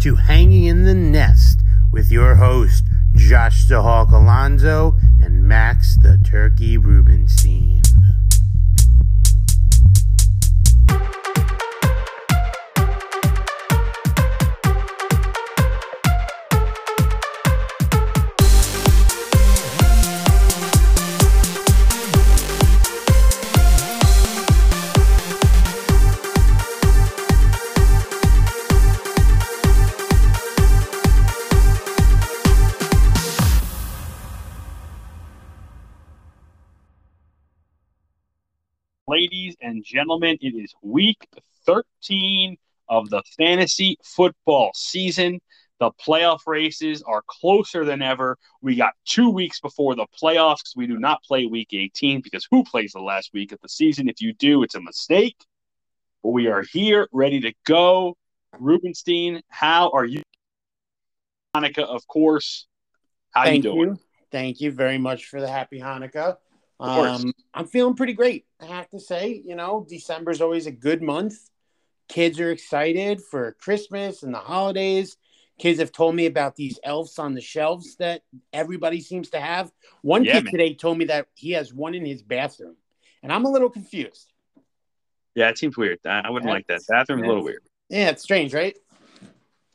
to Hanging in the Nest with your host, Josh the Hawk Alonzo and Max the Turkey Rubenstein. Ladies and gentlemen, it is week 13 of the fantasy football season. The playoff races are closer than ever. We got 2 weeks before the playoffs. We do not play week 18 because who plays the last week of the season? If you do, it's a mistake. But we are here, ready to go. Rubenstein, how are you? Hanukkah, of course. How are you doing? Thank you very much for the happy Hanukkah. I'm feeling pretty great, I have to say. You know, December is always a good month. Kids are excited for Christmas and the holidays. Kids have told me about these elves on the shelves that everybody seems to have. One kid today told me that he has one in his bathroom, and I'm a little confused. Yeah, it seems weird. I wouldn't like that. Bathroom's a little weird. Yeah, it's strange, right?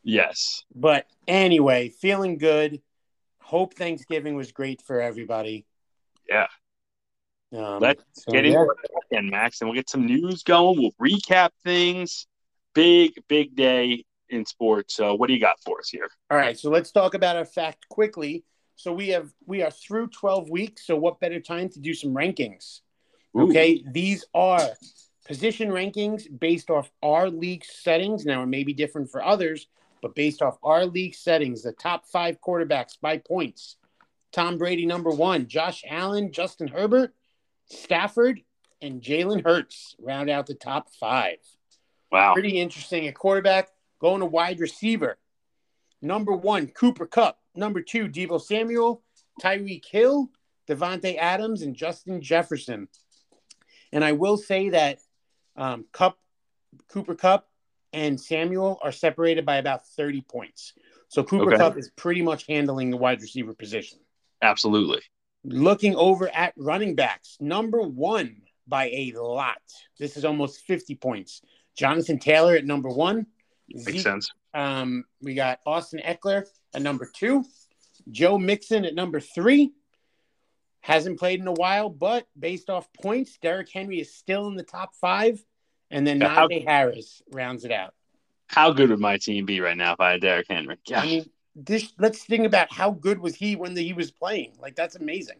Yes. But anyway, feeling good. Hope Thanksgiving was great for everybody. Yeah. Let's get into it again, Max, and we'll get some news going. We'll recap things. Big day in sports. What do you got for us here? All right, so let's talk about our fact quickly. So we are through 12 weeks, so what better time to do some rankings? Ooh. Okay, these are position rankings based off our league settings. Now, it may be different for others, but based off our league settings, the top five quarterbacks by points. Tom Brady, number one. Josh Allen, Justin Herbert, Stafford, and Jalen Hurts round out the top five. Wow. Pretty interesting at quarterback. Going to wide receiver. Number one, Cooper Kupp. Number two, Debo Samuel, Tyreek Hill, Devontae Adams, and Justin Jefferson. And I will say that Cooper Kupp and Samuel are separated by about 30 points. So Cooper Kupp is pretty much handling the wide receiver position. Absolutely. Looking over at running backs, number one by a lot. This is almost 50 points. Jonathan Taylor at number one. Makes sense. We got Austin Eckler at number two. Joe Mixon at number three. Hasn't played in a while, but based off points, Derrick Henry is still in the top five. And then Najee Harris rounds it out. How good would my team be right now if I had Derrick Henry? Yeah. I mean, let's think about how good was he when he was playing. Like, that's amazing.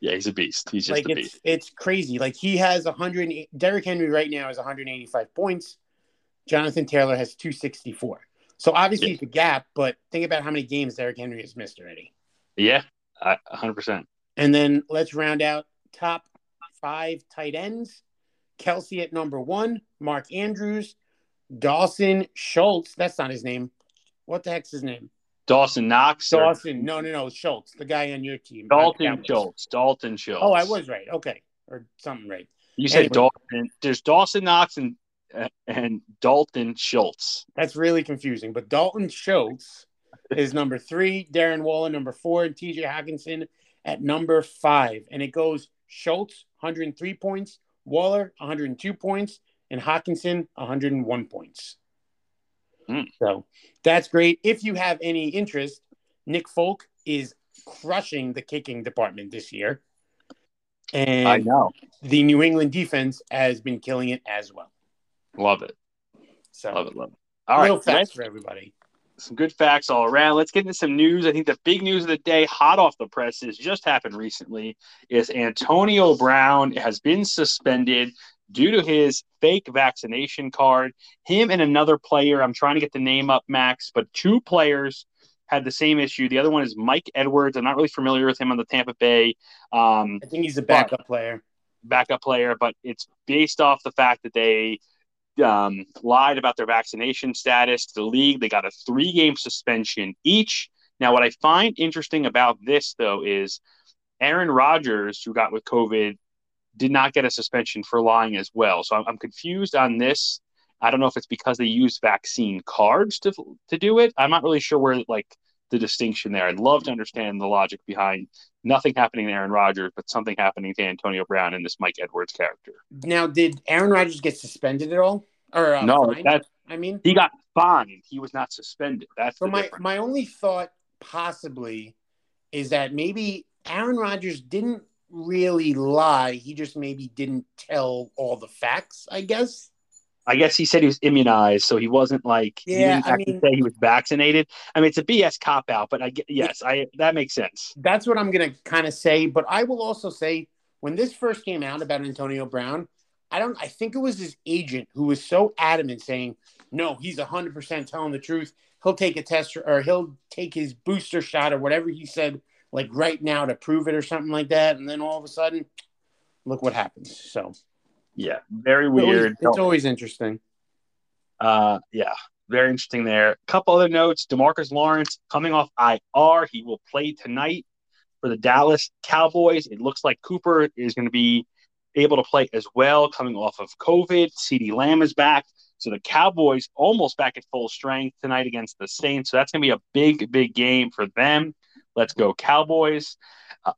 Yeah, he's a beast. He's just a beast. It's crazy. Like, he has Derrick Henry right now is 185 points. Jonathan Taylor has 264. So, obviously, it's a gap, but think about how many games Derrick Henry has missed already. Yeah, 100%. And then let's round out top five tight ends. Kelsey at number one. Mark Andrews. Dalton Schultz. That's not his name. What the heck's his name? Dawson Knox. No, Schultz, the guy on your team. Dalton Schultz. Oh, I was right. Okay, or something right. You said Dalton. There's Dawson Knox and Dalton Schultz. That's really confusing. But Dalton Schultz is number three. Darren Waller number four, and TJ Hockinson at number five. And it goes Schultz 103 points, Waller 102 points, and Hockinson 101 points. So that's great. If you have any interest, Nick Folk is crushing the kicking department this year. And I know the New England defense has been killing it as well. Love it. So love it. All right. Facts for everybody. Some good facts all around. Let's get into some news. I think the big news of the day, hot off the presses, just happened recently, is Antonio Brown has been suspended due to his fake vaccination card. Him and another player, I'm trying to get the name up, Max, but two players had the same issue. The other one is Mike Edwards. I'm not really familiar with him on the Tampa Bay. I think he's a backup player, but it's based off the fact that they lied about their vaccination status to the league. They got a 3-game suspension each. Now, what I find interesting about this, though, is Aaron Rodgers, who got with COVID, did not get a suspension for lying as well. So I'm confused on this. I don't know if it's because they used vaccine cards to do it. I'm not really sure where like the distinction there. I'd love to understand the logic behind nothing happening to Aaron Rodgers, but something happening to Antonio Brown and this Mike Edwards character. Now, did Aaron Rodgers get suspended at all? Or no, he got fined. He was not suspended. That's so my only thought possibly is that maybe Aaron Rodgers didn't really lie. He just maybe didn't tell all the facts, I guess. I guess he said he was immunized, so he wasn't like he didn't actually say he was vaccinated. I mean, it's a BS cop out, but that makes sense. That's what I'm going to kind of say, but I will also say when this first came out about Antonio Brown, I think it was his agent who was so adamant saying, "No, he's 100% telling the truth. He'll take a test or he'll take his booster shot or whatever he said like right now to prove it or something like that." And then all of a sudden, look what happens. So yeah, very weird. It's always interesting. Yeah, very interesting there. A couple other notes. DeMarcus Lawrence coming off IR. He will play tonight for the Dallas Cowboys. It looks like Cooper is going to be able to play as well coming off of COVID. CeeDee Lamb is back. So the Cowboys almost back at full strength tonight against the Saints. So that's going to be a big, big game for them. Let's go Cowboys.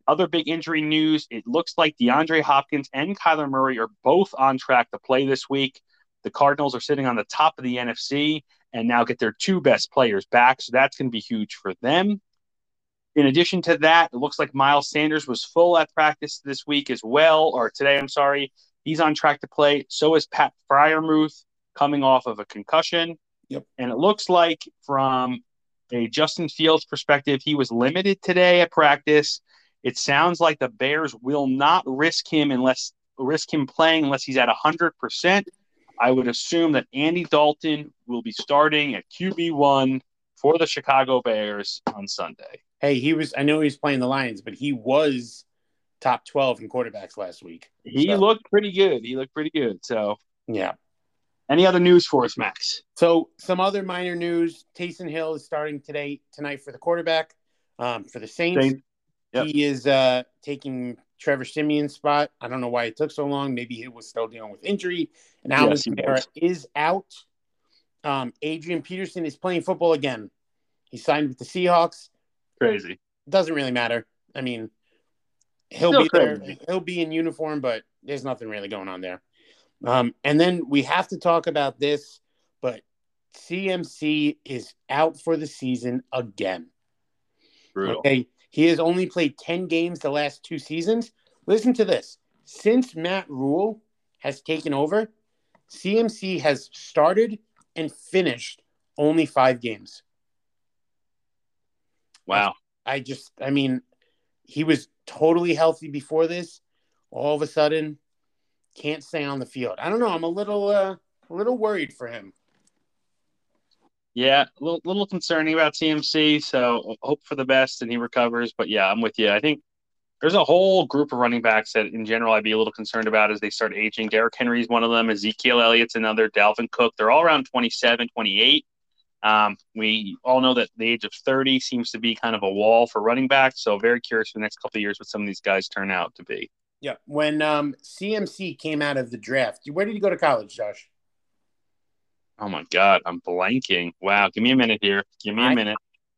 Other big injury news, it looks like DeAndre Hopkins and Kyler Murray are both on track to play this week. The Cardinals are sitting on the top of the NFC and now get their two best players back, so that's going to be huge for them. In addition to that, it looks like Miles Sanders was full at practice this week as well, or today, I'm sorry. He's on track to play. So is Pat Freiermuth coming off of a concussion. Yep. And it looks like from a Justin Fields perspective, he was limited today at practice. It sounds like the Bears will not risk him playing unless he's at 100%. I would assume that Andy Dalton will be starting at QB1 for the Chicago Bears on Sunday. Hey, I know he was playing the Lions, but he was top 12 in quarterbacks last week. He looked pretty good. So, yeah. Any other news for us, Max? So, some other minor news. Taysom Hill is starting tonight for the quarterback for the Saints. Yep. He is taking Trevor Simeon's spot. I don't know why it took so long. Maybe he was still dealing with injury. And Alvin Kamara is out. Adrian Peterson is playing football again. He signed with the Seahawks. Crazy. Doesn't really matter. I mean, he'll be there. He'll be in uniform, but there's nothing really going on there. And then we have to talk about this, but CMC is out for the season again. Brutal. Okay. He has only played 10 games the last two seasons. Listen to this. Since Matt Rule has taken over, CMC has started and finished only 5 games. Wow. He was totally healthy before this. All of a sudden, can't stay on the field. I don't know. I'm a little worried for him. Yeah, a little concerning about CMC, so hope for the best and he recovers. But, yeah, I'm with you. I think there's a whole group of running backs that, in general, I'd be a little concerned about as they start aging. Derrick Henry is one of them. Ezekiel Elliott's another. Dalvin Cook. They're all around 27, 28. We all know that the age of 30 seems to be kind of a wall for running backs, so very curious for the next couple of years what some of these guys turn out to be. Yeah. When CMC came out of the draft, where did he go to college, Josh? Oh, my God. I'm blanking. Wow. Give me a minute here. Sure.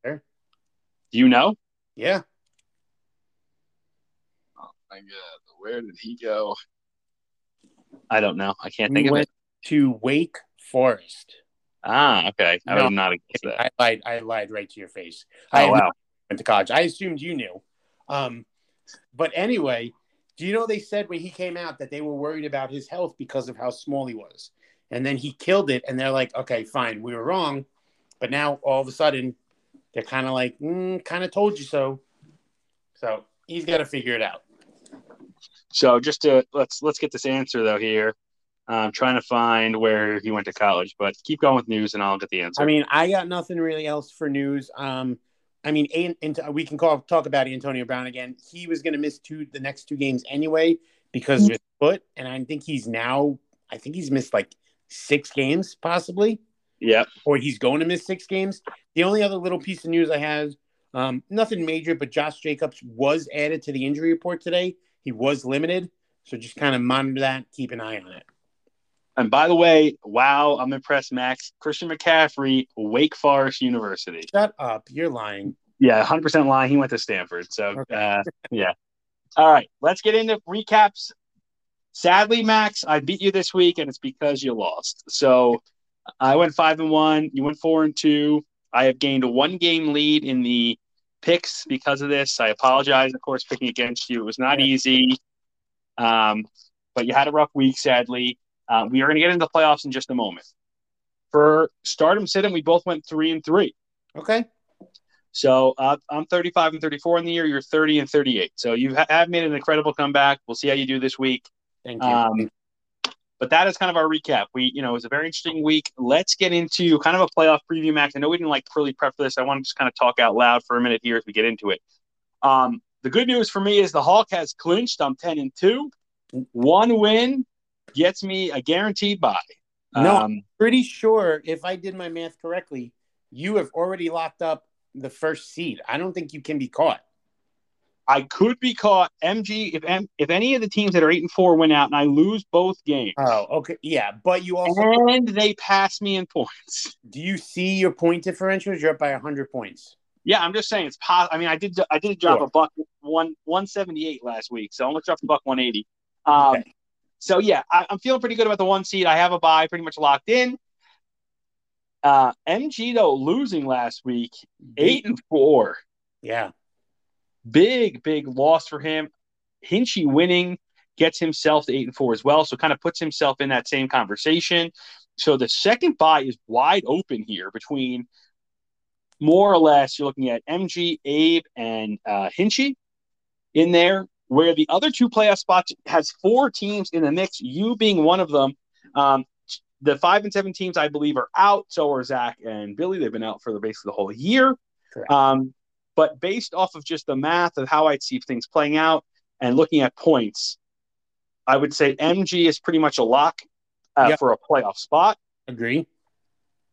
Do you know? Yeah. Oh, my God. Where did he go? I don't know. I can't think of it. To Wake Forest. Ah, okay. No, I would not against that. I lied right to your face. Oh, wow. Went to college. I assumed you knew. But anyway, do you know they said when he came out that they were worried about his health because of how small he was? And then he killed it, and they're like, okay, fine, we were wrong. But now, all of a sudden, they're kind of like, kind of told you so. So he's got to figure it out. So just let's get this answer, though, here. I'm trying to find where he went to college, but keep going with news and I'll get the answer. I mean, I got nothing really else for news. We can talk about Antonio Brown again. He was going to miss the next 2 games anyway because of his foot, and I think he's missed like 6 games possibly. Yeah. Or he's going to miss 6 games. The only other little piece of news I have, nothing major, but Josh Jacobs was added to the injury report today. He was limited, so just kind of monitor that, keep an eye on it. And by the way, wow, I'm impressed, Max. Christian McCaffrey, Wake Forest University. Shut up. You're lying. Yeah, 100% lying. He went to Stanford. So, okay. Yeah. All right. Let's get into recaps. Sadly, Max, I beat you this week, and it's because you lost. So I went 5-1. You went 4-2. I have gained a one-game lead in the picks because of this. I apologize, of course, picking against you. It was not easy. But you had a rough week, sadly. We are going to get into the playoffs in just a moment. For Stardom Sit-In, we both went 3-3. Okay. So I'm 35-34 in the year. You're 30-38. So you have made an incredible comeback. We'll see how you do this week. Thank you. But that is kind of our recap. It was a very interesting week. Let's get into kind of a playoff preview, Max. I know we didn't really prep for this. I want to just kind of talk out loud for a minute here as we get into it. The good news for me is the Hawk has clinched. I'm 10-2. One win gets me a guaranteed bye. No, I'm pretty sure if I did my math correctly, you have already locked up the first seed. I don't think you can be caught. I could be caught. MG, if any of the teams that are 8-4 win out and I lose both games. Oh, okay. Yeah, but you also. And they pass me in points. Do you see your point differentials? You're up by 100 points. Yeah, I'm just saying it's possible. I mean, I did drop a buck 178 last week, so I almost dropped a buck 180. Okay. So, yeah, I'm feeling pretty good about the one seed. I have a bye pretty much locked in. MG, though, losing last week, 8-4. Yeah. Big loss for him. Hinchy winning gets himself to 8-4 as well, so kind of puts himself in that same conversation. So the second bye is wide open here between more or less you're looking at MG, Abe, and Hinchy in there, where the other two playoff spots has four teams in the mix, you being one of them. The 5-7 teams, I believe, are out. So are Zach and Billy. They've been out for basically the whole year. Correct. But based off of just the math of how I'd see things playing out and looking at points, I would say MG is pretty much a lock for a playoff spot. Agree.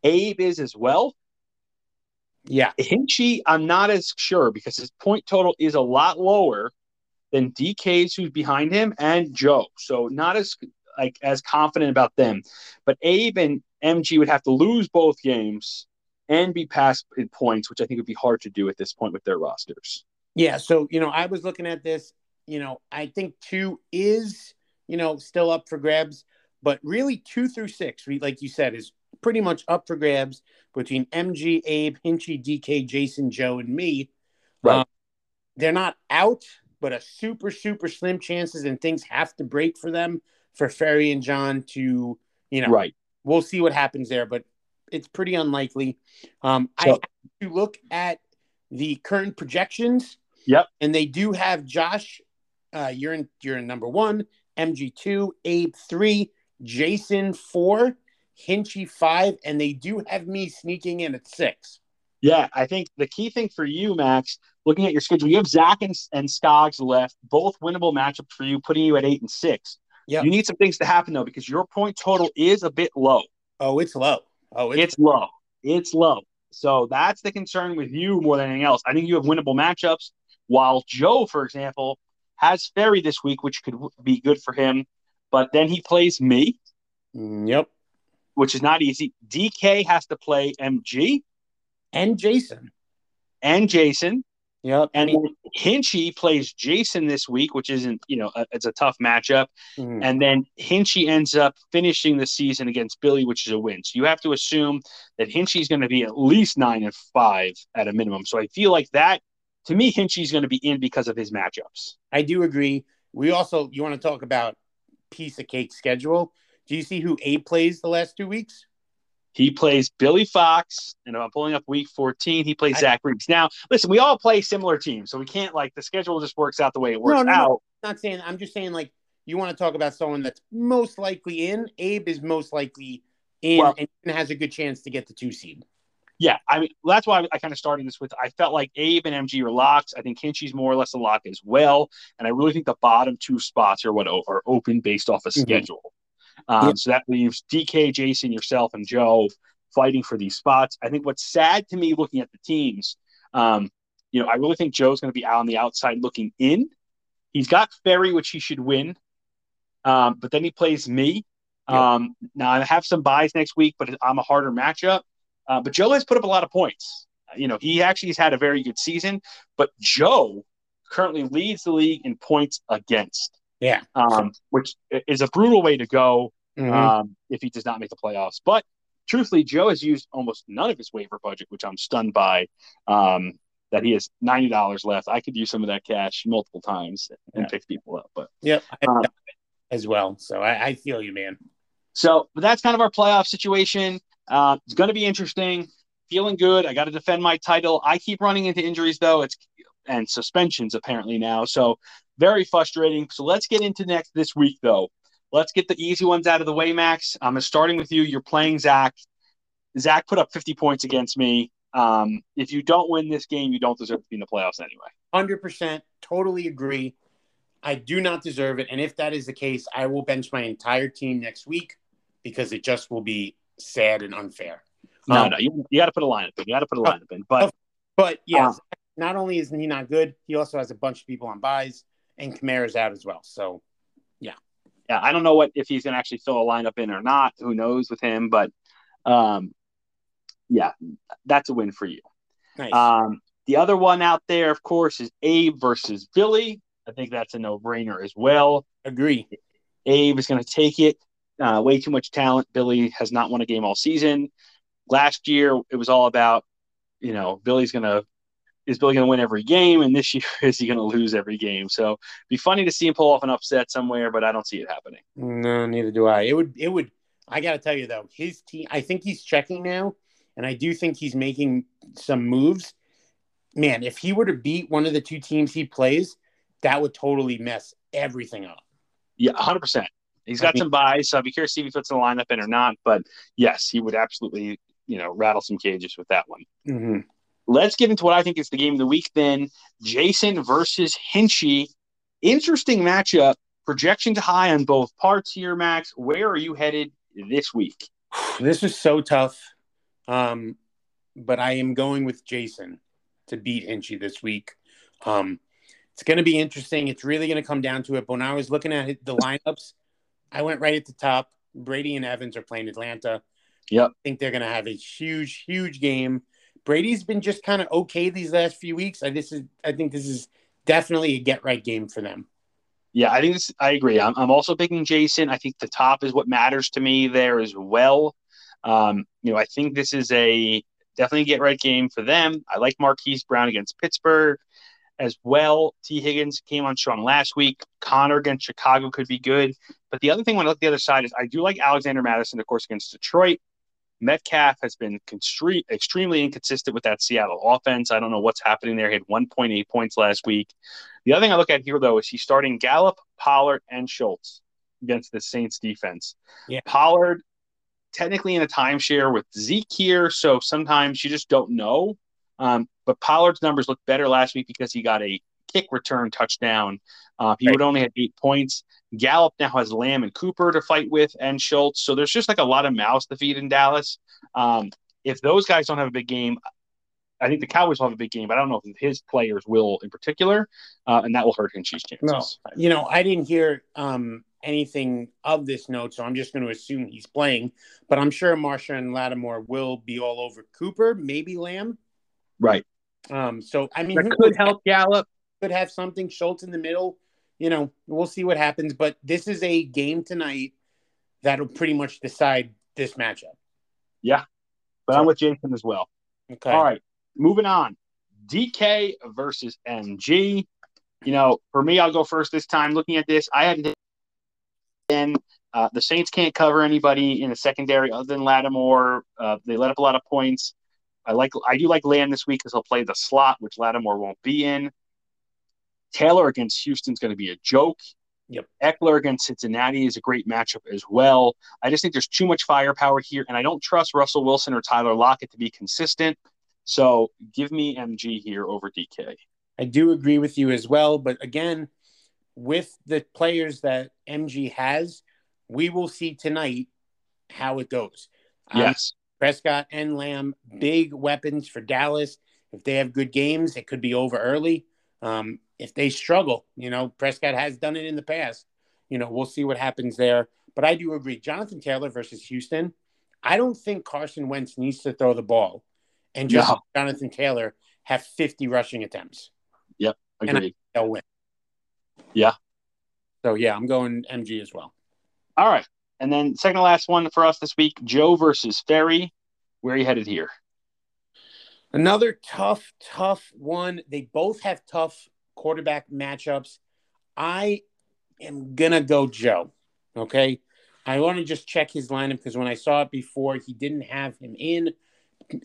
Abe is as well. Yeah. Hinchy, I'm not as sure because his point total is a lot lower than DK's, who's behind him, and Joe. So not as confident about them. But Abe and MG would have to lose both games and be passed in points, which I think would be hard to do at this point with their rosters. Yeah, so, I was looking at this. I think 2 is, still up for grabs. But really 2 through 6, like you said, is pretty much up for grabs between MG, Abe, Hinchy, DK, Jason, Joe, and me. Right. They're not out, but a super, super slim chances and things have to break for them for Ferry and John to, Right. We'll see what happens there, but it's pretty unlikely. I have to look at the current projections. Yep. And they do have Josh, you're in number 1, MG 2, Abe 3, Jason 4, Hinchy 5, and they do have me sneaking in at 6. Yeah, I think the key thing for you, Max, looking at your schedule, you have Zach and Skoggs left, both winnable matchups for you, putting you at 8 and 6. Yep. You need some things to happen, though, because your point total is a bit low. Oh, it's low. It's low. So that's the concern with you more than anything else. I think you have winnable matchups, while Joe, for example, has Ferry this week, which could be good for him. But then he plays me. Yep. Which is not easy. DK has to play MG. And Jason. Yep. And Hinchy plays Jason this week, which isn't, it's a tough matchup. Mm-hmm. And then Hinchy ends up finishing the season against Billy, which is a win. So you have to assume that Hinchy's going to be at least 9 and 5 at a minimum. So I feel like that, to me, Hinchy's going to be in because of his matchups. I do agree. We also, you want to talk about piece of cake schedule. Do you see who A plays the last 2 weeks? He plays Billy Fox, and I'm pulling up week 14. He plays Zach Reeves. Now, listen, we all play similar teams, so we can't, the schedule just works out the way it works out. No, I'm just saying, you want to talk about someone that's most likely in. Abe is most likely in and has a good chance to get the 2 seed. Yeah, I mean, that's why I kind of started this with, I felt like Abe and MG are locks. I think Hinchy's more or less a lock as well, and I really think the bottom 2 spots are what are open based off of schedule. Mm-hmm. So that leaves DK, Jason, yourself, and Joe fighting for these spots. I think what's sad to me looking at the teams, I really think Joe's going to be out on the outside looking in. He's got Ferry, which he should win, but then he plays me, Yeah. Now, I have some buys next week, but I'm a harder matchup. But Joe has put up a lot of points. You know, he actually has had a very good season, but Joe currently leads the league in points against. Yeah. Which is a brutal way to go if he does not make the playoffs. But truthfully, Joe has used almost none of his waiver budget, which I'm stunned by, that he has $90 left. I could use some of that cash multiple times and pick people up. But as well. So I feel you, man. So that's kind of our playoff situation. It's going to be interesting. Feeling good. I got to defend my title. I keep running into injuries, though. It's and suspensions apparently now. So very frustrating. So let's get into this week, though. Let's get the easy ones out of the way, Max. I'm starting with you. You're playing Zach. Zach put up 50 points against me. If you don't win this game, you don't deserve to be in the playoffs anyway. 100%. Totally agree. I do not deserve it. And if that is the case, I will bench my entire team next week because it just will be sad and unfair. No. You got to put a lineup in. But yeah, not only is he not good, he also has a bunch of people on buys, and Kamara's out as well. So, yeah, I don't know if he's going to actually fill a lineup in or not. Who knows with him? But, that's a win for you. Nice. The other one out there, of course, is Abe versus Billy. I think that's a no-brainer as well. Agree. Abe is going to take it. Way too much talent. Billy has not won a game all season. Last year, it was all about, is Billy going to win every game? And this year, is he going to lose every game? So it'd be funny to see him pull off an upset somewhere, but I don't see it happening. No, neither do I. It would. I got to tell you, though, his team, I think he's checking now, and I do think he's making some moves. Man, if he were to beat one of the two teams he plays, that would totally mess everything up. Yeah, 100%. He's got some buys, so I'd be curious to see if he puts in the lineup in or not. But, yes, he would absolutely, rattle some cages with that one. Mm-hmm. Let's get into what I think is the game of the week then. Jason versus Hinchy. Interesting matchup. Projections high on both parts here, Max. Where are you headed this week? This is so tough. But I am going with Jason to beat Hinchy this week. It's going to be interesting. It's really going to come down to it. But when I was looking at the lineups, I went right at the top. Brady and Evans are playing Atlanta. Yep. I think they're going to have a huge, huge game. Brady's been just kind of okay these last few weeks. I think this is definitely a get-right game for them. Yeah, I agree. I'm also picking Jason. I think the top is what matters to me there as well. I think this is a definitely get-right game for them. I like Marquise Brown against Pittsburgh as well. T. Higgins came on strong last week. Connor against Chicago could be good. But the other thing when I look at the other side is I do like Alexander Mattison, of course, against Detroit. Metcalf has been extremely inconsistent with that Seattle offense. I don't know what's happening there. He had 1.8 points last week. The other thing I look at here, though, is he's starting Gallup, Pollard, and Schultz against the Saints defense. Yeah. Pollard technically in a timeshare with Zeke here, so sometimes you just don't know. But Pollard's numbers looked better last week because he got a kick return touchdown. He would only have 8 points. Gallup now has Lamb and Cooper to fight with and Schultz. So there's just like a lot of mouths to feed in Dallas. If those guys don't have a big game, I think the Cowboys will have a big game, but I don't know if his players will in particular, and that will hurt Hinchy's chances. No, I didn't hear anything of this note, so I'm just going to assume he's playing. But I'm sure Marsha and Lattimore will be all over Cooper, maybe Lamb. Right. That could help Gallup. Could have something. Schultz in the middle. We'll see what happens. But this is a game tonight that'll pretty much decide this matchup. Yeah. But I'm with Jason as well. Okay. All right. Moving on. DK versus MG. For me, I'll go first this time. Looking at this, I hadn't been the Saints can't cover anybody in the secondary other than Lattimore. They let up a lot of points. I do like Lamb this week because he'll play the slot, which Lattimore won't be in. Taylor against Houston's going to be a joke. Yep. Eckler against Cincinnati is a great matchup as well. I just think there's too much firepower here, and I don't trust Russell Wilson or Tyler Lockett to be consistent. So give me MG here over DK. I do agree with you as well, but again, with the players that MG has, we will see tonight how it goes. Yes. Prescott and Lamb, big weapons for Dallas. If they have good games, it could be over early. If they struggle, Prescott has done it in the past. you know, we'll see what happens there. But I do agree. Jonathan Taylor versus Houston, I don't think Carson Wentz needs to throw the ball and just Jonathan Taylor have 50 rushing attempts. Yep, agreed. And they'll win. Yeah. So, yeah, I'm going MG as well. All right. And then second to last one for us this week, Joe versus Ferry. Where are you headed here? Another tough one. They both have tough quarterback matchups. I am going to go Joe, okay? I want to just check his lineup because when I saw it before, he didn't have him in.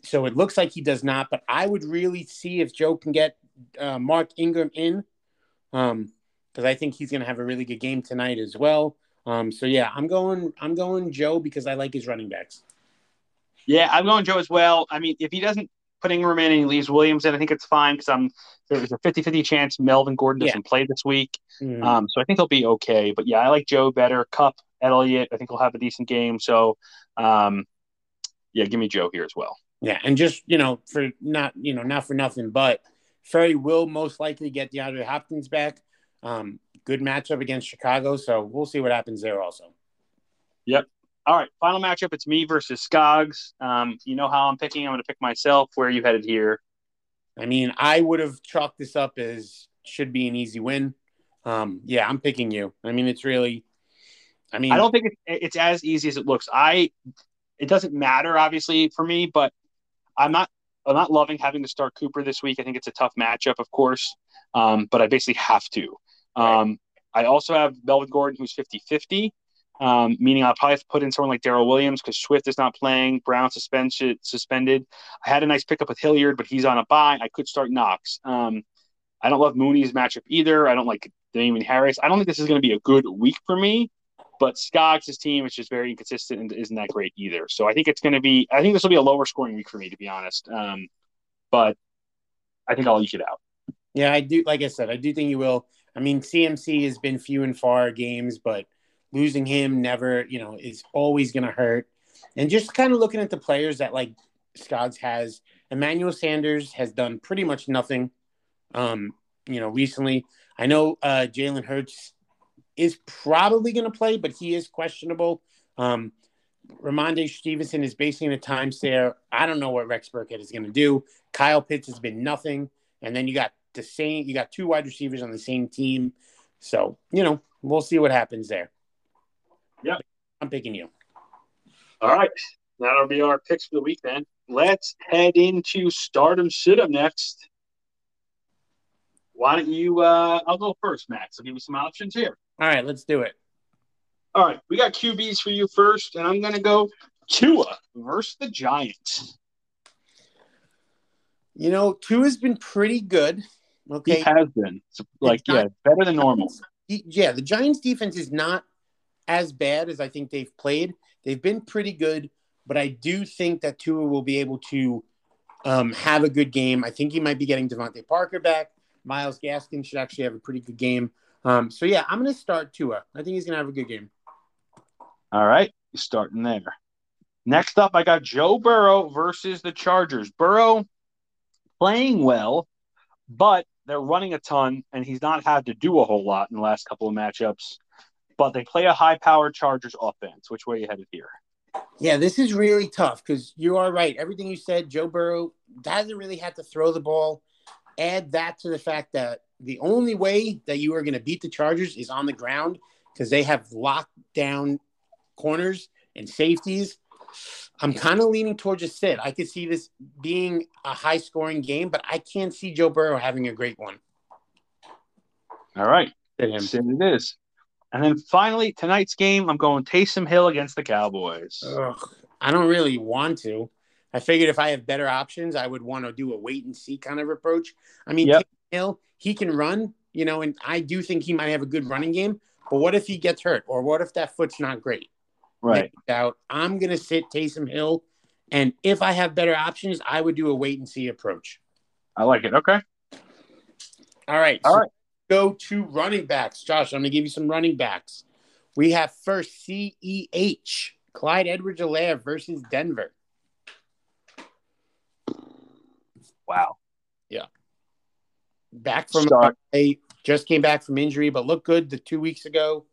So it looks like he does not, but I would really see if Joe can get Mark Ingram in because I think he's going to have a really good game tonight as well. So, yeah, I'm going Joe because I like his running backs. Yeah, I'm going Joe as well. I mean, if he doesn't put Ingram in and he leaves Williams in, I think it's fine because there's a 50-50 chance Melvin Gordon doesn't play this week. Mm-hmm. So I think he'll be okay. But, yeah, I like Joe better. Kupp, Elliott, I think he'll have a decent game. So, yeah, give me Joe here as well. Yeah, and just, you know, for not, you know, not for nothing, but Ferry will most likely get DeAndre Hopkins back. Good matchup against Chicago, so we'll see what happens there also. Yep. All right, final matchup, it's me versus Skoggs. You know how I'm picking. I'm going to pick myself. Where are you headed here? I mean, I would have chalked this up as should be an easy win. Yeah, I'm picking you. I mean, it's really – I mean – I don't think it's as easy as it looks. It doesn't matter, obviously, for me, but I'm not loving having to start Cooper this week. I think it's a tough matchup, of course, but I basically have to. I also have Melvin Gordon, who's 50-50. Meaning I'll probably have to put in someone like Darrell Williams because Swift is not playing. Brown suspended. I had a nice pickup with Hilliard, but he's on a bye. I could start Knox. I don't love Mooney's matchup either. I don't like Damien Harris. I don't think this is going to be a good week for me, but Skoggs' team is just very inconsistent and isn't that great either. So I think I think this will be a lower scoring week for me, to be honest. But I think I'll eke it out. Yeah, I do. Like I said, I do think you will. I mean, CMC has been few and far games, but losing him never, you know, is always going to hurt. And just kind of looking at the players that, like, Skoggs has, Emmanuel Sanders has done pretty much nothing, you know, recently. I know Jalen Hurts is probably going to play, but he is questionable. Ramondre Stevenson is basically in a time stare. I don't know what Rex Burkhead is going to do. Kyle Pitts has been nothing. And then you got two wide receivers on the same team. So, you know, we'll see what happens there. Yep. I'm picking you. All right. That'll be our picks for the week then. Let's head into Stardom Sit Up next. Why don't you I'll go first, Max. I'll give you some options here. All right, let's do it. All right, we got QBs for you first, and I'm gonna go Tua versus the Giants. You know, Tua's been pretty good. Okay. He has been. Better than normal. Yeah, the Giants defense is not as bad as I think they've played. They've been pretty good, but I do think that Tua will be able to have a good game. I think he might be getting Devontae Parker back. Myles Gaskin should actually have a pretty good game. So, yeah, I'm going to start Tua. I think he's going to have a good game. All right, starting there. Next up, I got Joe Burrow versus the Chargers. Burrow playing well, but they're running a ton, and he's not had to do a whole lot in the last couple of matchups. But they play a high-powered Chargers offense. Which way are you headed here? Yeah, this is really tough because you are right. Everything you said, Joe Burrow doesn't really have to throw the ball. Add that to the fact that the only way that you are going to beat the Chargers is on the ground because they have locked down corners and safeties. I'm kind of leaning towards a sit. I could see this being a high-scoring game, but I can't see Joe Burrow having a great one. All right. Sit it is. And then finally, tonight's game, I'm going Taysom Hill against the Cowboys. Ugh, I don't really want to. I figured if I have better options, I would want to do a wait-and-see kind of approach. I mean, Taysom Hill, he can run, you know, and I do think he might have a good running game. But what if he gets hurt? Or what if that foot's not great? Right. I'm going to sit Taysom Hill. And if I have better options, I would do a wait-and-see approach. I like it. Okay. All right. Go to running backs. Josh, I'm going to give you some running backs. We have first CEH, Clyde Edwards-Helaire versus Denver. Wow. Yeah. Back from – they just came back from injury, but looked good 2 weeks ago.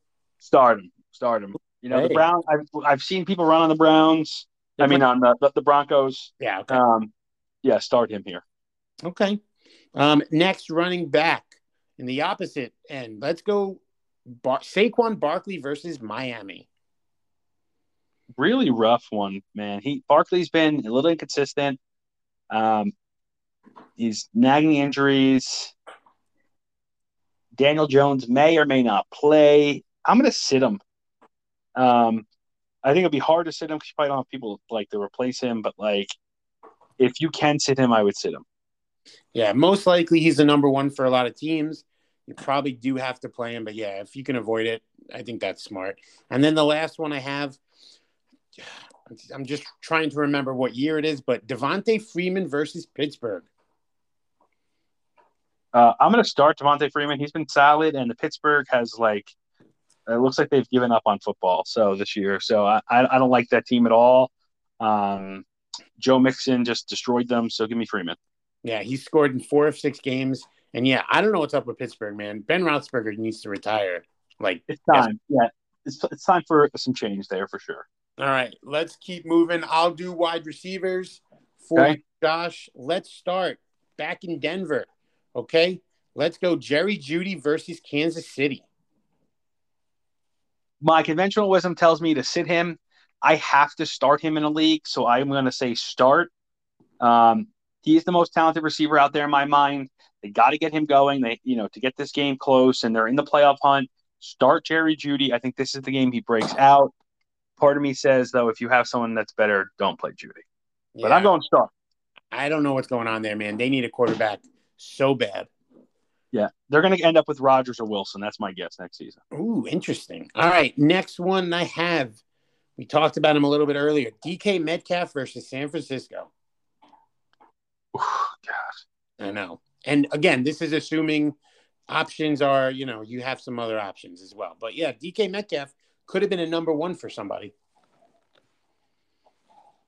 Start him. You know, hey. The Browns. I've seen people run on the Browns. I mean, on the Broncos. Yeah. Okay. Yeah. Start him here. Okay. Next running back in the opposite end. Let's go. Saquon Barkley versus Miami. Really rough one, man. Barkley's been a little inconsistent. He's nagging injuries. Daniel Jones may or may not play. I'm going to sit him. I think it'll be hard to sit him because you probably don't have people like to replace him. But like, if you can sit him, I would sit him. Yeah, most likely he's the number one for a lot of teams. You probably do have to play him, but yeah, if you can avoid it, I think that's smart. And then the last one I have, I'm just trying to remember what year it is, but Devontae Freeman versus Pittsburgh. I'm going to start Devontae Freeman. He's been solid, and the Pittsburgh has it looks like they've given up on football. So this year, I don't like that team at all. Joe Mixon just destroyed them. So give me Freeman. Yeah, he scored in 4 of 6 games. And, yeah, I don't know what's up with Pittsburgh, man. Ben Roethlisberger needs to retire. It's time. Yeah, it's time for some change there for sure. All right, let's keep moving. I'll do wide receivers for Josh. Let's start back in Denver, okay? Let's go Jerry Jeudy versus Kansas City. My conventional wisdom tells me to sit him. I have to start him in a league, so I'm going to say start. He's the most talented receiver out there in my mind. They got to get him going. To get this game close, and they're in the playoff hunt. Start Jerry Jeudy. I think this is the game he breaks out. Part of me says, though, if you have someone that's better, don't play Jeudy. Yeah. But I'm going to start. I don't know what's going on there, man. They need a quarterback so bad. Yeah, they're going to end up with Rodgers or Wilson. That's my guess next season. Ooh, interesting. All right, next one I have. We talked about him a little bit earlier. DK Metcalf versus San Francisco. Oh, God. I know. And, again, this is assuming options are, you have some other options as well. But, yeah, DK Metcalf could have been a number one for somebody.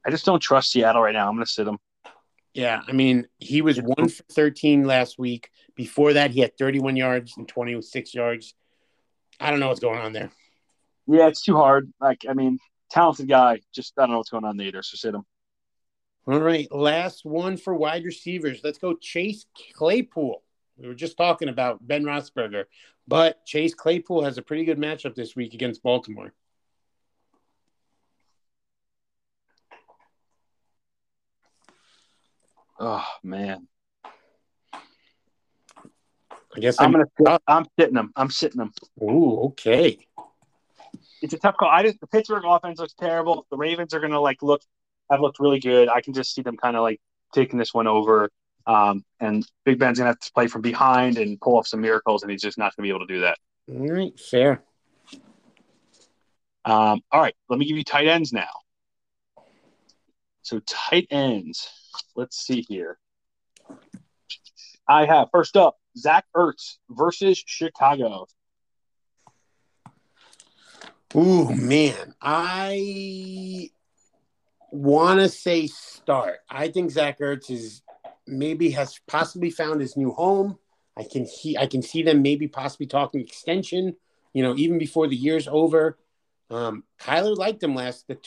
I just don't trust Seattle right now. I'm going to sit him. Yeah, I mean, he was 1 for 13 last week. Before that, he had 31 yards and 26 yards. I don't know what's going on there. Yeah, it's too hard. Talented guy. Just I don't know what's going on either, so sit him. All right, last one for wide receivers. Let's go Chase Claypool. We were just talking about Ben Roethlisberger, but Chase Claypool has a pretty good matchup this week against Baltimore. Oh, man. I guess I'm sitting him. I'm sitting him. Ooh, okay. It's a tough call. The Pittsburgh offense looks terrible. The Ravens are going to, I've looked really good. I can just see them kind of taking this one over. And Big Ben's going to have to play from behind and pull off some miracles, and he's just not going to be able to do that. All right, fair. All right, let me give you tight ends now. So tight ends. Let's see here. I have, first up, Zach Ertz versus Chicago. Ooh, man. I want to say start. I think Zach Ertz has possibly found his new home. I can see them maybe possibly talking extension, even before the year's over. Kyler liked him last time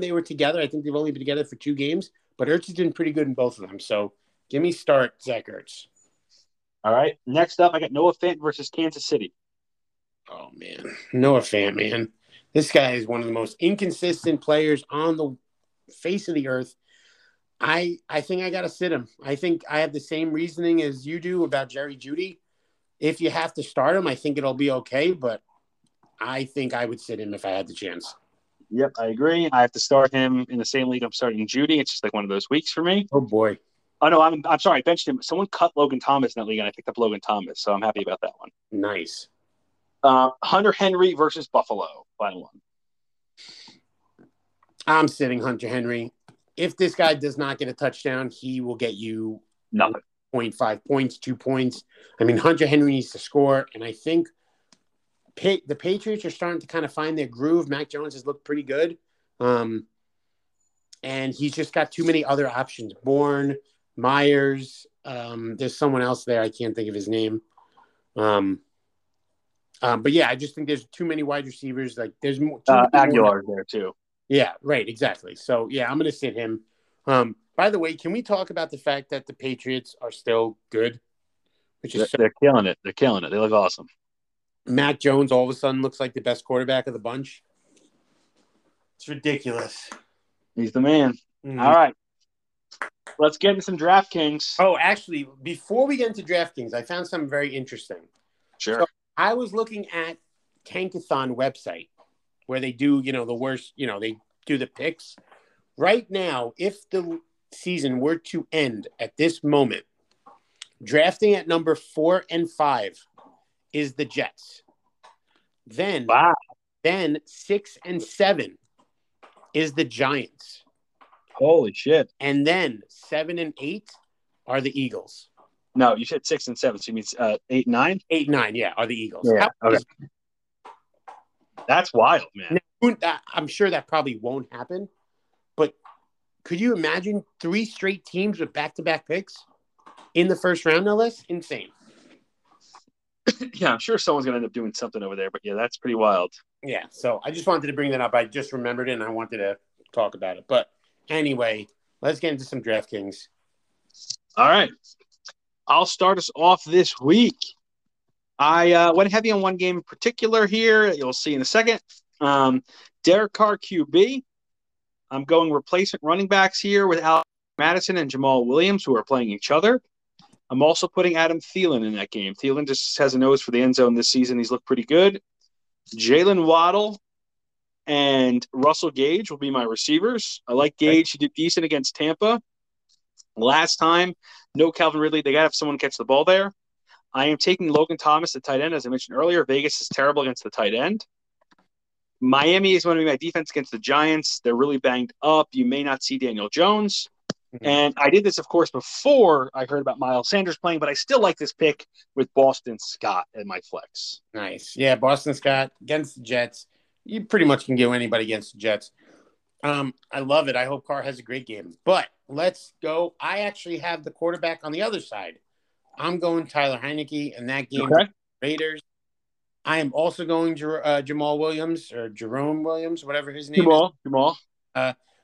they were together. I think they've only been together for 2 games, but Ertz has been pretty good in both of them. So give me start Zach Ertz. All right. Next up, I got Noah Fant versus Kansas City. Oh man, Noah Fant, man. This guy is one of the most inconsistent players on the face of the earth. I think I got to sit him. I think I have the same reasoning as you do about Jerry Jeudy. If you have to start him, I think it'll be okay, but I think I would sit him if I had the chance. Yep, I agree. I have to start him in the same league I'm starting Jeudy. It's just one of those weeks for me. Oh, boy. Oh, no, I'm sorry. I benched him. Someone cut Logan Thomas in that league, and I picked up Logan Thomas, so I'm happy about that one. Nice. Hunter Henry versus Buffalo, final one. I'm sitting Hunter Henry. If this guy does not get a touchdown, he will get you nothing. 0.5 points, 2 points. Hunter Henry needs to score, and I think the Patriots are starting to kind of find their groove. Mac Jones has looked pretty good, and he's just got too many other options. Bourne, Myers, there's someone else there. I can't think of his name. But yeah, I just think there's too many wide receivers. Like there's more. Aguilar's there too. Yeah, right. Exactly. So yeah, I'm going to sit him. By the way, can we talk about the fact that the Patriots are still good? Which is they're killing it. They're killing it. They look awesome. Mac Jones all of a sudden looks like the best quarterback of the bunch. It's ridiculous. He's the man. Mm-hmm. All right. Let's get into some DraftKings. Oh, actually, before we get into DraftKings, I found something very interesting. Sure. So I was looking at Tankathon website where they do, the worst, they do the picks. Right now, if the season were to end at this moment, drafting at number 4 and 5 is the Jets. Then 6 and 7 is the Giants. Holy shit. And then 7 and 8 are the Eagles. No, you said 6 and 7. So you mean 8 and 9? 8 and 9, yeah, are the Eagles. Yeah, okay. That's wild, man. Now, I'm sure that probably won't happen. But could you imagine 3 straight teams with back-to-back picks in the first round? Now, that's insane. Yeah, I'm sure someone's going to end up doing something over there. But, yeah, that's pretty wild. Yeah, so I just wanted to bring that up. I just remembered it, and I wanted to talk about it. But anyway, let's get into some DraftKings. All right. I'll start us off this week. I went heavy on one game in particular here. You'll see in a second. Derek Carr QB. I'm going replacement running backs here with Alexander Mattison and Jamal Williams, who are playing each other. I'm also putting Adam Thielen in that game. Thielen just has a nose for the end zone this season. He's looked pretty good. Jaylen Waddle and Russell Gage will be my receivers. I like Gage. He did decent against Tampa. Last time, no Calvin Ridley. They got to have someone catch the ball there. I am taking Logan Thomas, the tight end. As I mentioned earlier, Vegas is terrible against the tight end. Miami is going to be my defense against the Giants. They're really banged up. You may not see Daniel Jones. Mm-hmm. And I did this, of course, before I heard about Miles Sanders playing, but I still like this pick with Boston Scott at my flex. Nice. Yeah, Boston Scott against the Jets. You pretty much can go anybody against the Jets. I love it. I hope Carr has a great game. But let's go. I actually have the quarterback on the other side. I'm going Tyler Heineke in that game. Okay. Raiders. I am also going Jamal Williams or Jerome Williams, whatever his name is. Jamal.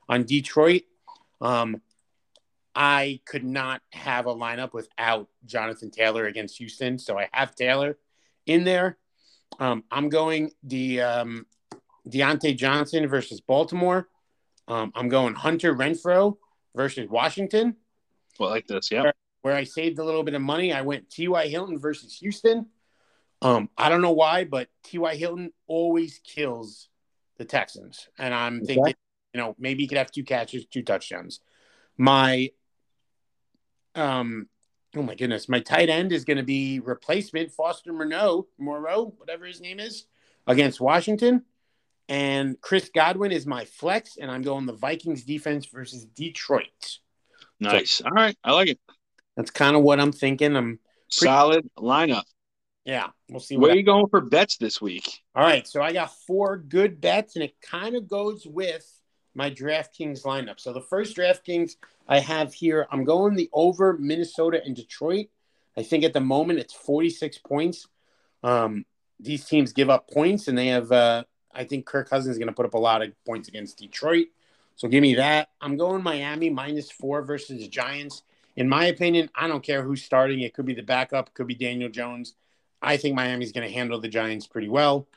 On Detroit. I could not have a lineup without Jonathan Taylor against Houston, so I have Taylor in there. I'm going Deontay Johnson versus Baltimore. I'm going Hunter Renfrow versus Washington. Well, I like this, yeah. Where I saved a little bit of money, I went T.Y. Hilton versus Houston. I don't know why, but T.Y. Hilton always kills the Texans. And I'm thinking, maybe he could have 2 catches, 2 touchdowns. My tight end is going to be replacement Foster Moreau, whatever his name is, against Washington. And Chris Godwin is my flex, and I'm going the Vikings defense versus Detroit. Nice. So, all right. I like it. That's kind of what I'm thinking. Solid lineup. Yeah. We'll see. Where are you going for bets this week? All right. So I got 4 good bets, and it kind of goes with my DraftKings lineup. So the first DraftKings I have here, I'm going the over Minnesota and Detroit. I think at the moment it's 46 points. These teams give up points, and they have I think Kirk Cousins is going to put up a lot of points against Detroit. So give me that. I'm going Miami -4 versus the Giants. In my opinion, I don't care who's starting. It could be the backup. It could be Daniel Jones. I think Miami's going to handle the Giants pretty well.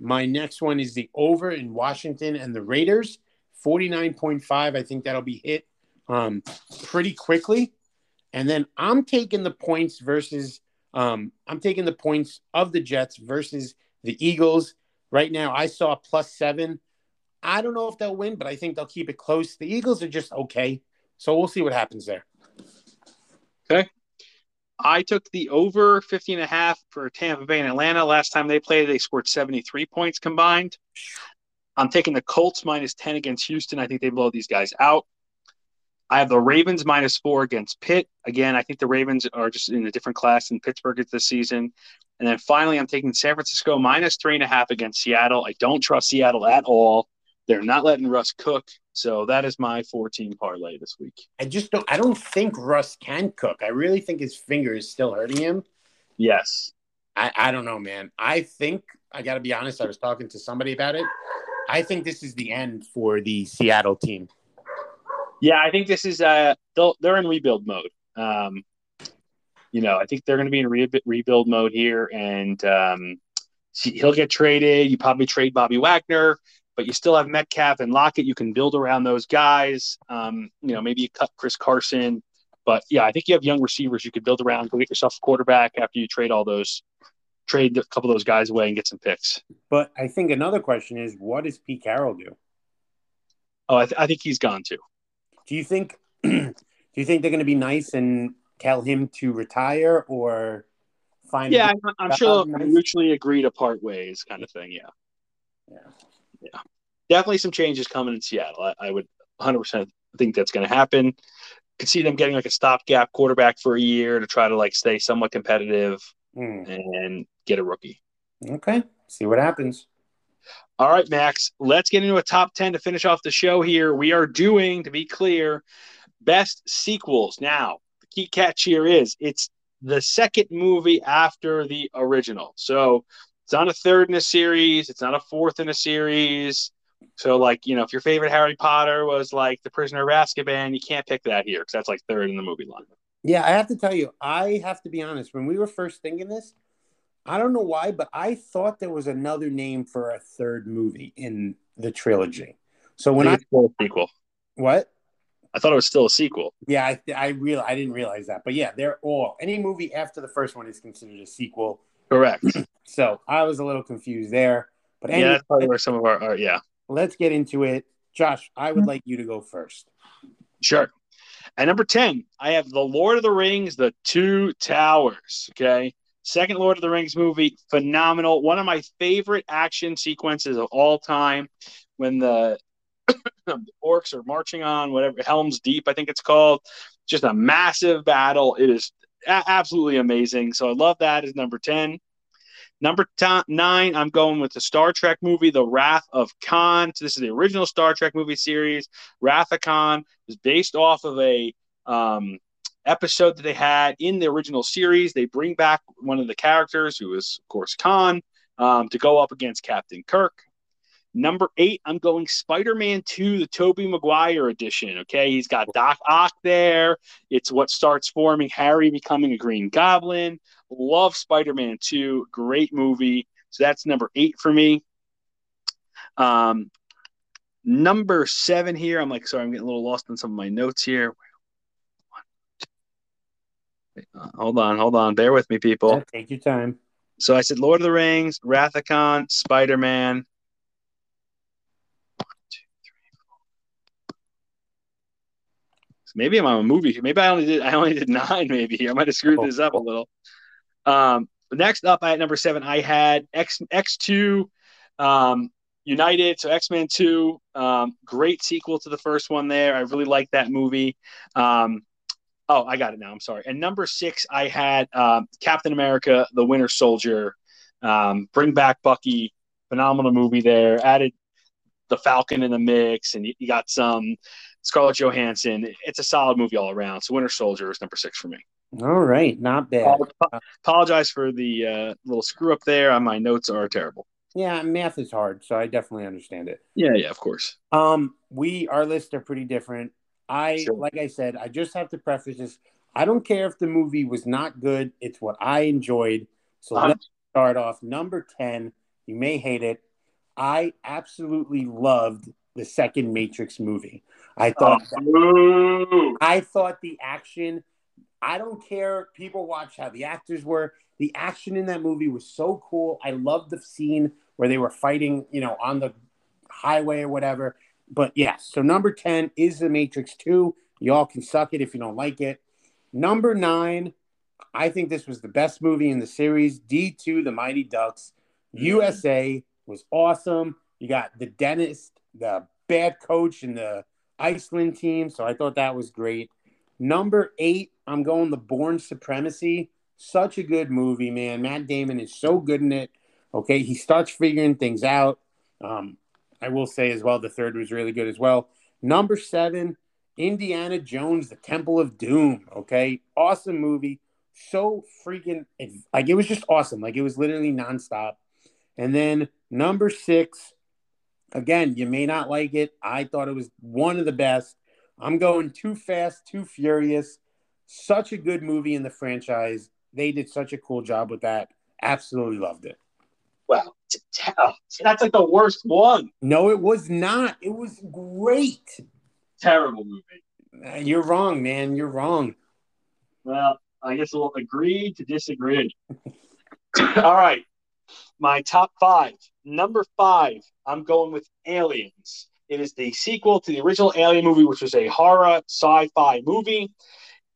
My next one is the over in Washington and the Raiders. 49.5. I think that'll be hit pretty quickly. And then I'm taking the points of the Jets versus the Eagles. Right now, I saw +7. I don't know if they'll win, but I think they'll keep it close. The Eagles are just okay, so we'll see what happens there. Okay. I took the over 50.5 for Tampa Bay and Atlanta. Last time they played, they scored 73 points combined. I'm taking the Colts -10 against Houston. I think they blow these guys out. I have the Ravens -4 against Pitt. Again, I think the Ravens are just in a different class than Pittsburgh is this season. And then finally, I'm taking San Francisco -3.5 against Seattle. I don't trust Seattle at all. They're not letting Russ cook. So that is my 14 parlay this week. I don't think Russ can cook. I really think his finger is still hurting him. Yes. I don't know, man. I think, I got to be honest, I was talking to somebody about it. I think this is the end for the Seattle team. Yeah, I think this is they're in rebuild mode. I think they're going to be in rebuild mode here, and he'll get traded. You probably trade Bobby Wagner, but you still have Metcalf and Lockett. You can build around those guys. Maybe you cut Chris Carson. But, yeah, I think you have young receivers you could build around. Go get yourself a quarterback after you trade a couple of those guys away and get some picks. But I think another question is, what does Pete Carroll do? Oh, I think he's gone too. Do you think they're going to be nice and tell him to retire or find? Yeah, I'm sure they'll mutually agree to part ways, kind of thing. Yeah. Definitely some changes coming in Seattle. I would 100% think that's going to happen. Could see them getting like a stopgap quarterback for a year to try to like stay somewhat competitive and get a rookie. Okay, see what happens. All right, Max, let's get into a top 10 to finish off the show here. We are doing, to be clear, best sequels. Now, the key catch here is it's the second movie after the original. So it's not a third in a series. It's not a fourth in a series. So, if your favorite Harry Potter was, The Prisoner of Azkaban, you can't pick that here because that's, third in the movie line. Yeah, I have to tell you, I have to be honest. When we were first thinking this, I don't know why, but I thought there was another name for a third movie in the trilogy. So when it's still a sequel. What? I thought it was still a sequel. Yeah, I didn't realize that. But, yeah, any movie after the first one is considered a sequel. Correct. So I was a little confused there. But anyway, that's probably where some of our yeah. Let's get into it. Josh, I would like you to go first. Sure. At number 10, I have The Lord of the Rings, The Two Towers. Okay. Second Lord of the Rings movie, phenomenal. One of my favorite action sequences of all time when the orcs are marching on, whatever, Helm's Deep, I think it's called. Just a massive battle. It is absolutely amazing. So I love that as number 10. Number 9, I'm going with the Star Trek movie, The Wrath of Khan. So this is the original Star Trek movie series. Wrath of Khan is based off of a episode that they had in the original series. They bring back one of the characters, who is, of course, Khan, to go up against Captain Kirk. Number 8, I'm going Spider-Man 2, the Tobey Maguire edition, okay? He's got Doc Ock there. It's what starts forming Harry becoming a Green Goblin. Love Spider-Man 2. Great movie. So that's number 8 for me. Number 7 here. I'm sorry, I'm getting a little lost in some of my notes here. Hold on. Bear with me, people. Yeah, take your time. So I said Lord of the Rings, Wrath of Khan, Spider-Man. Maybe I'm on a movie. Maybe I only did 9 maybe here. I might have screwed this up a little. Next up at number 7, I had X2 United. So X-Men 2, great sequel to the first one there. I really like that movie. I got it now. I'm sorry. And number 6, I had Captain America, The Winter Soldier. Bring back Bucky. Phenomenal movie there. Added the Falcon in the mix, and you got some Scarlett Johansson. It's a solid movie all around. So Winter Soldier is number 6 for me. All right. Not bad. Apologize for the little screw up there. My notes are terrible. Yeah. Math is hard. So I definitely understand it. Yeah. Of course. Our lists are pretty different. Like I said, I just have to preface this. I don't care if the movie was not good. It's what I enjoyed. So let's start off. Number 10. You may hate it. I absolutely loved the second Matrix movie. I thought the action, I don't care. People watch how the actors were. The action in that movie was so cool. I loved the scene where they were fighting, on the highway or whatever. But yes, so number 10 is The Matrix 2. Y'all can suck it if you don't like it. Number 9, I think this was the best movie in the series. D2, The Mighty Ducks. USA was awesome. You got the dentist, the bad coach, and the Iceland team, so I thought that was great. Number 8, I'm going The Bourne Supremacy. Such a good movie, man. Matt Damon is so good in it. Okay, he starts figuring things out. I will say as well, the third was really good as well. Number 7, Indiana Jones, The Temple of Doom. Okay, awesome movie. so freaking – like, it was just awesome. Like, it was literally nonstop. And then number 6, again, you may not like it. I thought it was one of the best. I'm going Too Fast, Too Furious. Such a good movie in the franchise. They did such a cool job with that. Absolutely loved it. Wow. That's like the worst one. No, it was not. It was great. Terrible movie. You're wrong, man. You're wrong. Well, I guess we'll agree to disagree. All right. My top 5. Number 5, I'm going with Aliens. It is the sequel to the original Alien movie, which was a horror sci-fi movie.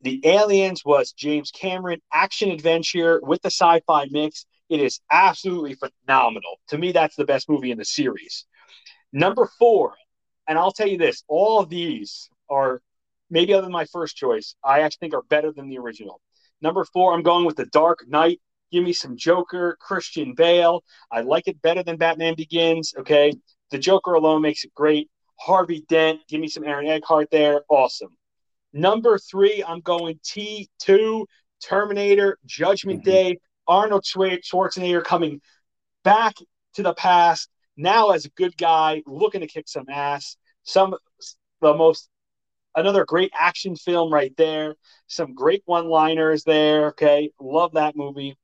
The Aliens was James Cameron action-adventure with the sci-fi mix. It is absolutely phenomenal. To me, that's the best movie in the series. Number 4, and I'll tell you this, all of these are maybe other than my first choice, I actually think are better than the original. Number 4, I'm going with The Dark Knight. Give me some Joker, Christian Bale. I like it better than Batman Begins, okay? The Joker alone makes it great. Harvey Dent, give me some Aaron Eckhart there. Awesome. Number 3, I'm going T2, Terminator, Judgment Day. Arnold Schwarzenegger coming back to the past, now as a good guy, looking to kick some ass. Another great action film right there. Some great one-liners there, okay? Love that movie.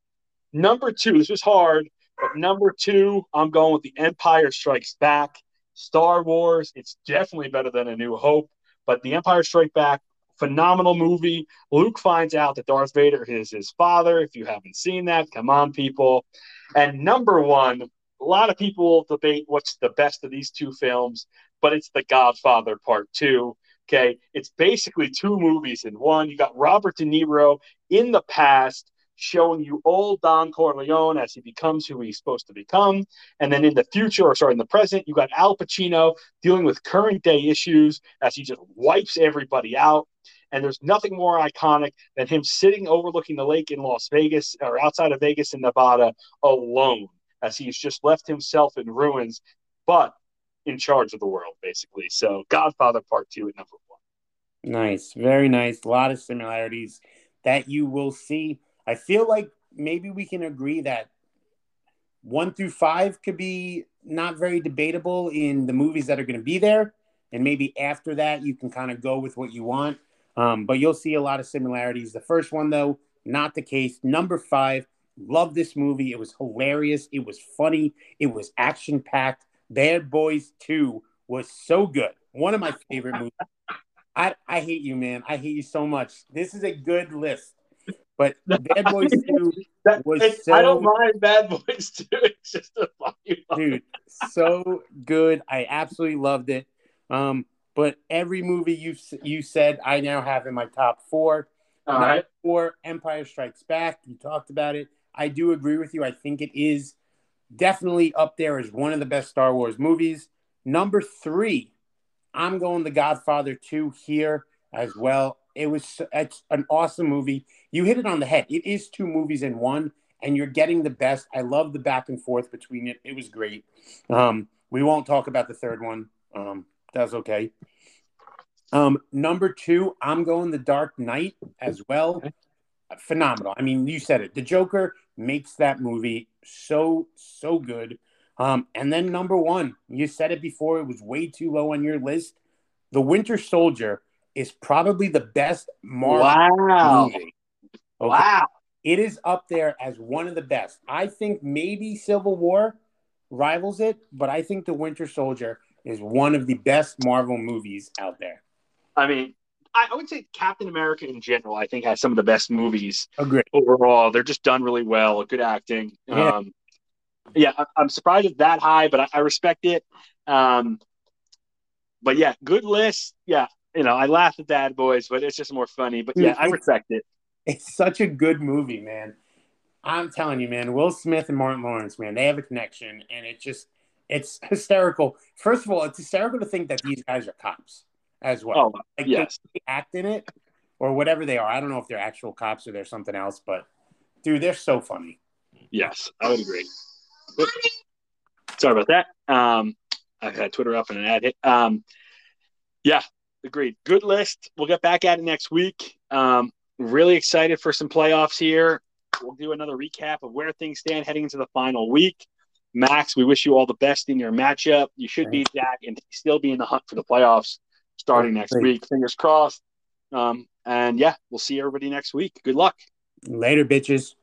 Number 2, this was hard, but number 2, I'm going with The Empire Strikes Back. Star Wars, it's definitely better than A New Hope, but The Empire Strikes Back, phenomenal movie. Luke finds out that Darth Vader is his father. If you haven't seen that, come on, people. And number 1, a lot of people debate what's the best of these two films, but it's The Godfather Part 2. Okay, it's basically 2 movies in one. You got Robert De Niro in the past showing you old Don Corleone as he becomes who he's supposed to become. And then in the present, you got Al Pacino dealing with current day issues as he just wipes everybody out. And there's nothing more iconic than him sitting overlooking the lake in Las Vegas or outside of Vegas in Nevada alone as he's just left himself in ruins, but in charge of the world, basically. So Godfather Part 2 at number 1. Nice. Very nice. A lot of similarities that you will see. I feel like maybe we can agree that 1 through 5 could be not very debatable in the movies that are going to be there. And maybe after that, you can kind of go with what you want. But you'll see a lot of similarities. The first one, though, not the case. Number 5, love this movie. It was hilarious. It was funny. It was action-packed. Bad Boys 2 was so good. One of my favorite movies. I hate you, man. I hate you so much. This is a good list. But Bad Boys 2 was so... I don't mind Bad Boys 2. It's just a funny one. Dude, so good. I absolutely loved it. But every movie you said, I now have in my top 4. All right. 4, Empire Strikes Back. You talked about it. I do agree with you. I think it is definitely up there as one of the best Star Wars movies. Number 3, I'm going The Godfather 2 here as well. It's an awesome movie. You hit it on the head. It is 2 movies in one, and you're getting the best. I love the back and forth between it. It was great. We won't talk about the third one. That's okay. Number 2, I'm going The Dark Knight as well. Phenomenal. I mean, you said it. The Joker makes that movie so good. And then number 1, you said it before, it was way too low on your list. The Winter Soldier is probably the best Marvel movie. Okay. Wow. It is up there as one of the best. I think maybe Civil War rivals it, but I think The Winter Soldier is one of the best Marvel movies out there. I mean, I would say Captain America in general, I think, has some of the best movies overall. They're just done really well. Good acting. Yeah, I'm surprised it's that high, but I respect it. But yeah, good list. Yeah, I laugh at Bad Boys, but it's just more funny. But yeah, I respect it. It's such a good movie, man. I'm telling you, man, Will Smith and Martin Lawrence, man, they have a connection, and it's hysterical. First of all, it's hysterical to think that these guys are cops as well. Oh, like, yes. They act in it or whatever they are. I don't know if they're actual cops or they're something else, but dude, they're so funny. Yes, I would agree. Oops. Sorry about that. I had Twitter up and an ad hit. Yeah, agreed. Good list. We'll get back at it next week. Really excited for some playoffs here. We'll do another recap of where things stand heading into the final week. Max, we wish you all the best in your matchup. You should be Jack and still be in the hunt for the playoffs starting next week. Fingers crossed. And, yeah, we'll see everybody next week. Good luck. Later, bitches.